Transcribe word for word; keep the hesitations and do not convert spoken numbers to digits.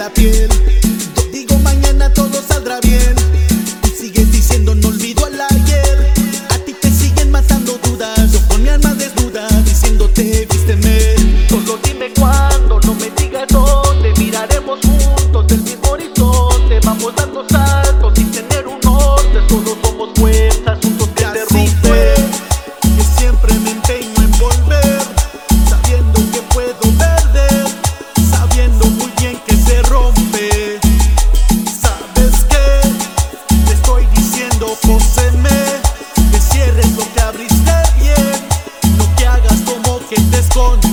la piel. Yo digo mañana todo saldrá bien. Sigues diciendo no olvido el ayer. A ti te siguen matando dudas. Yo con mi alma desnuda diciéndote vísteme. Solo dime cuándo, no me digas dónde. Miraremos juntos el mismo horizonte. Vamos dando saltos sin tener un norte. Solo somos fuerzas, juntos que te rompe. Yo siempre me empeño en volver, sabiendo que puedo perder, sabiendo muy bien que se rompe. ¿Sabes qué? Te estoy diciendo, póseme, que cierres lo que abriste bien, no que hagas como que te escondes.